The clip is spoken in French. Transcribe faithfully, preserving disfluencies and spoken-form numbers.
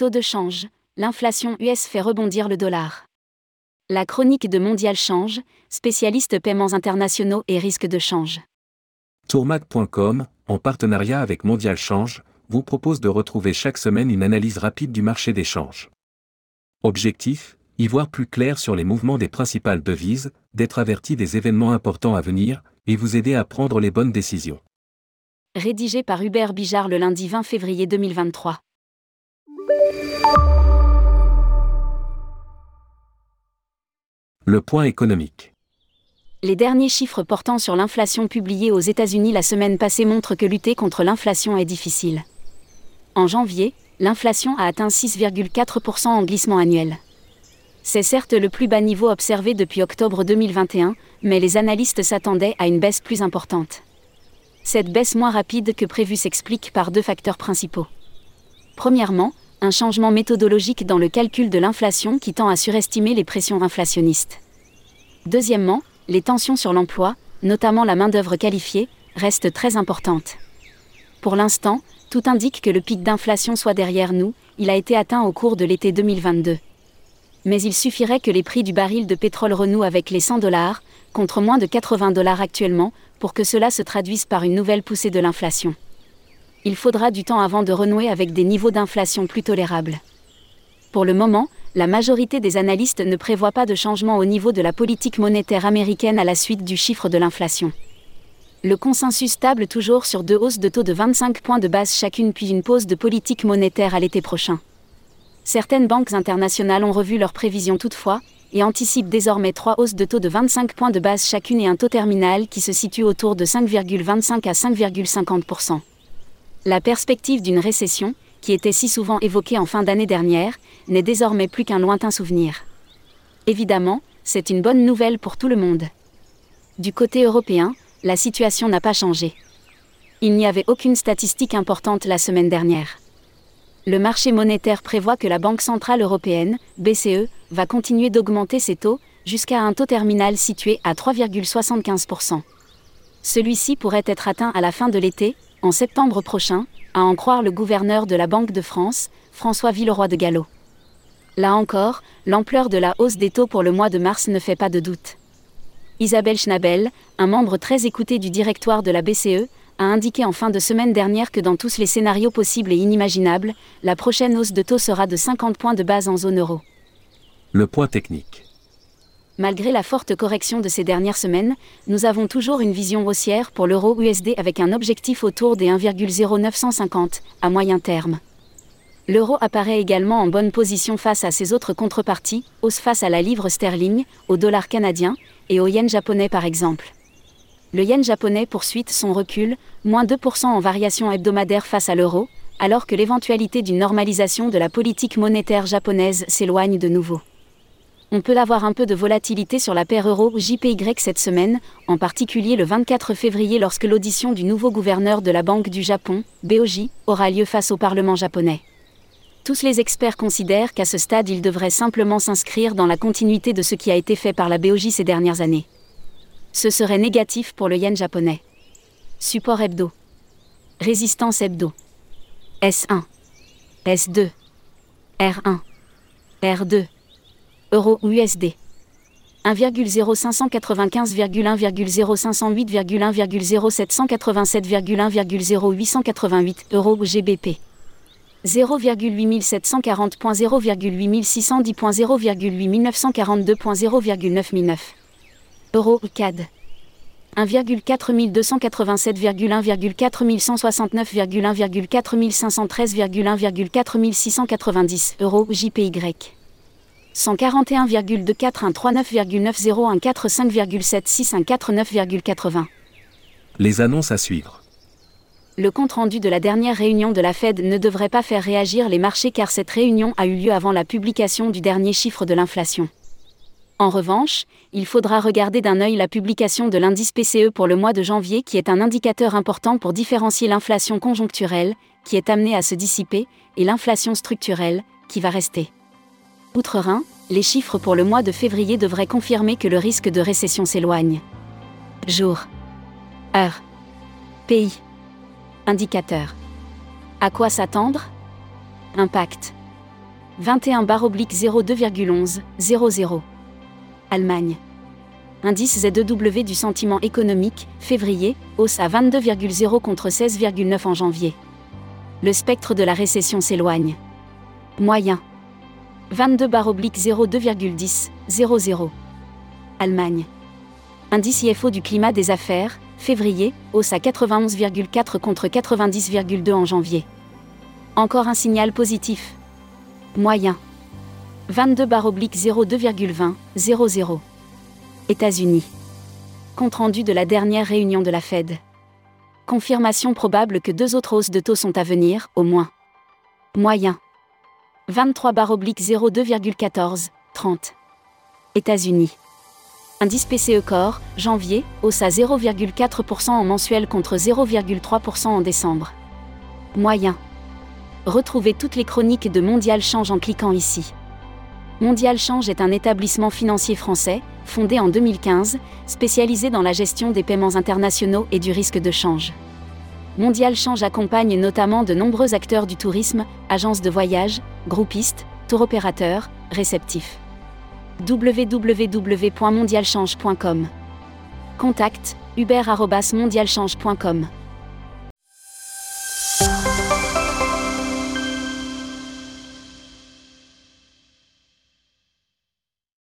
Taux de change. L'inflation U S fait rebondir le dollar. La chronique de Mondial Change, spécialiste paiements internationaux et risques de change. TourMaG point com, en partenariat avec Mondial Change, vous propose de retrouver chaque semaine une analyse rapide du marché des changes. Objectif, y voir plus clair sur les mouvements des principales devises, d'être averti des événements importants à venir, et vous aider à prendre les bonnes décisions. Rédigé par Hubert Bijard le lundi vingt février deux mille vingt-trois. Le point économique. Les derniers chiffres portant sur l'inflation publiés aux États-Unis la semaine passée montrent que lutter contre l'inflation est difficile. En janvier, l'inflation a atteint six virgule quatre pour cent en glissement annuel. C'est certes le plus bas niveau observé depuis octobre deux mille vingt et un, mais les analystes s'attendaient à une baisse plus importante. Cette baisse moins rapide que prévue s'explique par deux facteurs principaux. Premièrement, un changement méthodologique dans le calcul de l'inflation qui tend à surestimer les pressions inflationnistes. Deuxièmement, les tensions sur l'emploi, notamment la main-d'œuvre qualifiée, restent très importantes. Pour l'instant, tout indique que le pic d'inflation soit derrière nous, il a été atteint au cours de l'été deux mille vingt-deux. Mais il suffirait que les prix du baril de pétrole renouent avec les cent dollars, contre moins de quatre-vingts dollars actuellement, pour que cela se traduise par une nouvelle poussée de l'inflation. Il faudra du temps avant de renouer avec des niveaux d'inflation plus tolérables. Pour le moment, la majorité des analystes ne prévoit pas de changement au niveau de la politique monétaire américaine à la suite du chiffre de l'inflation. Le consensus table toujours sur deux hausses de taux de vingt-cinq points de base chacune puis une pause de politique monétaire à l'été prochain. Certaines banques internationales ont revu leurs prévisions toutefois, et anticipent désormais trois hausses de taux de vingt-cinq points de base chacune et un taux terminal qui se situe autour de cinq virgule vingt-cinq à cinq virgule cinquante pour cent. La perspective d'une récession, qui était si souvent évoquée en fin d'année dernière, n'est désormais plus qu'un lointain souvenir. Évidemment, c'est une bonne nouvelle pour tout le monde. Du côté européen, la situation n'a pas changé. Il n'y avait aucune statistique importante la semaine dernière. Le marché monétaire prévoit que la Banque centrale européenne, B C E, va continuer d'augmenter ses taux, jusqu'à un taux terminal situé à trois virgule soixante-quinze pour cent. Celui-ci pourrait être atteint à la fin de l'été, en septembre prochain, à en croire le gouverneur de la Banque de France, François Villeroy de Galhau. Là encore, l'ampleur de la hausse des taux pour le mois de mars ne fait pas de doute. Isabelle Schnabel, un membre très écouté du directoire de la B C E, a indiqué en fin de semaine dernière que dans tous les scénarios possibles et inimaginables, la prochaine hausse de taux sera de cinquante points de base en zone euro. Le point technique. Malgré la forte correction de ces dernières semaines, nous avons toujours une vision haussière pour l'euro U S D avec un objectif autour des un virgule zéro neuf cent cinquante à moyen terme. L'euro apparaît également en bonne position face à ses autres contreparties, hausse face à la livre sterling, au dollar canadien et au yen japonais par exemple. Le yen japonais poursuit son recul, moins deux pour cent en variation hebdomadaire face à l'euro, alors que l'éventualité d'une normalisation de la politique monétaire japonaise s'éloigne de nouveau. On peut avoir un peu de volatilité sur la paire euro-J P Y cette semaine, en particulier le vingt-quatre février lorsque l'audition du nouveau gouverneur de la Banque du Japon, B O J, aura lieu face au Parlement japonais. Tous les experts considèrent qu'à ce stade il devrait simplement s'inscrire dans la continuité de ce qui a été fait par la B O J ces dernières années. Ce serait négatif pour le yen japonais. Support hebdo. Résistance hebdo. S un. S deux. R un. R deux. Euro U S D. un virgule zéro cinq neuf cinq, un virgule zéro cinq zéro huit, un virgule zéro sept huit, un virgule zéro huit cent quatre-vingt-sept, un virgule zéro huit cent quatre-vingt-huit, Euro G B P. zéro virgule huit mille sept cent quarante, zéro virgule huit mille six cent dix, zéro virgule huit mille neuf cent quarante-deux, zéro virgule neuf mille neuf. Euro C A D. un virgule quatre mille deux cent quatre-vingt-sept, un virgule quatre mille cent soixante-neuf, un virgule quatre mille cent treize, un virgule quatre mille cinq cent quatre-vingt-dix, Euro J P Y. cent quarante et un virgule deux cent quatre-vingt-trois neuf virgule neuf zéro, un virgule quatre cent cinq virgule sept cent soixante-dix-neuf virgule quatre-vingts. Les annonces à suivre. Le compte-rendu de la dernière réunion de la Fed ne devrait pas faire réagir les marchés car cette réunion a eu lieu avant la publication du dernier chiffre de l'inflation. En revanche, il faudra regarder d'un œil la publication de l'indice P C E pour le mois de janvier qui est un indicateur important pour différencier l'inflation conjoncturelle, qui est amenée à se dissiper, et l'inflation structurelle, qui va rester. Outre-Rhin, les chiffres pour le mois de février devraient confirmer que le risque de récession s'éloigne. Jour. Heure. Pays. Indicateur. À quoi s'attendre ? Impact. vingt et un zéro deux zéro deux onze zéro zéro. Allemagne. Indice Z E W du sentiment économique, février, hausse à vingt-deux virgule zéro contre seize virgule neuf en janvier. Le spectre de la récession s'éloigne. Moyen. vingt-deux zéro deux virgule dix zéro zéro. Allemagne. Indice I F O du climat des affaires, février, hausse à quatre-vingt-onze virgule quatre contre quatre-vingt-dix virgule deux en janvier. Encore un signal positif. Moyen. vingt-deux zéro deux virgule vingt zéro zéro. États-Unis. Compte rendu de la dernière réunion de la Fed. Confirmation probable que deux autres hausses de taux sont à venir, au moins. Moyen. vingt-trois zéro deux virgule quatorze trente. États-Unis. Indice P C E Core, janvier, hausse à zéro virgule quatre pour cent en mensuel contre zéro virgule trois pour cent en décembre. Moyen. Retrouvez toutes les chroniques de Mondial Change en cliquant ici. Mondial Change est un établissement financier français, fondé en deux mille quinze, spécialisé dans la gestion des paiements internationaux et du risque de change. Mondial Change accompagne notamment de nombreux acteurs du tourisme, agences de voyage, groupistes, tour opérateurs, réceptifs. w w w point mondial change point com. Contact hubert arobase mondial change point com.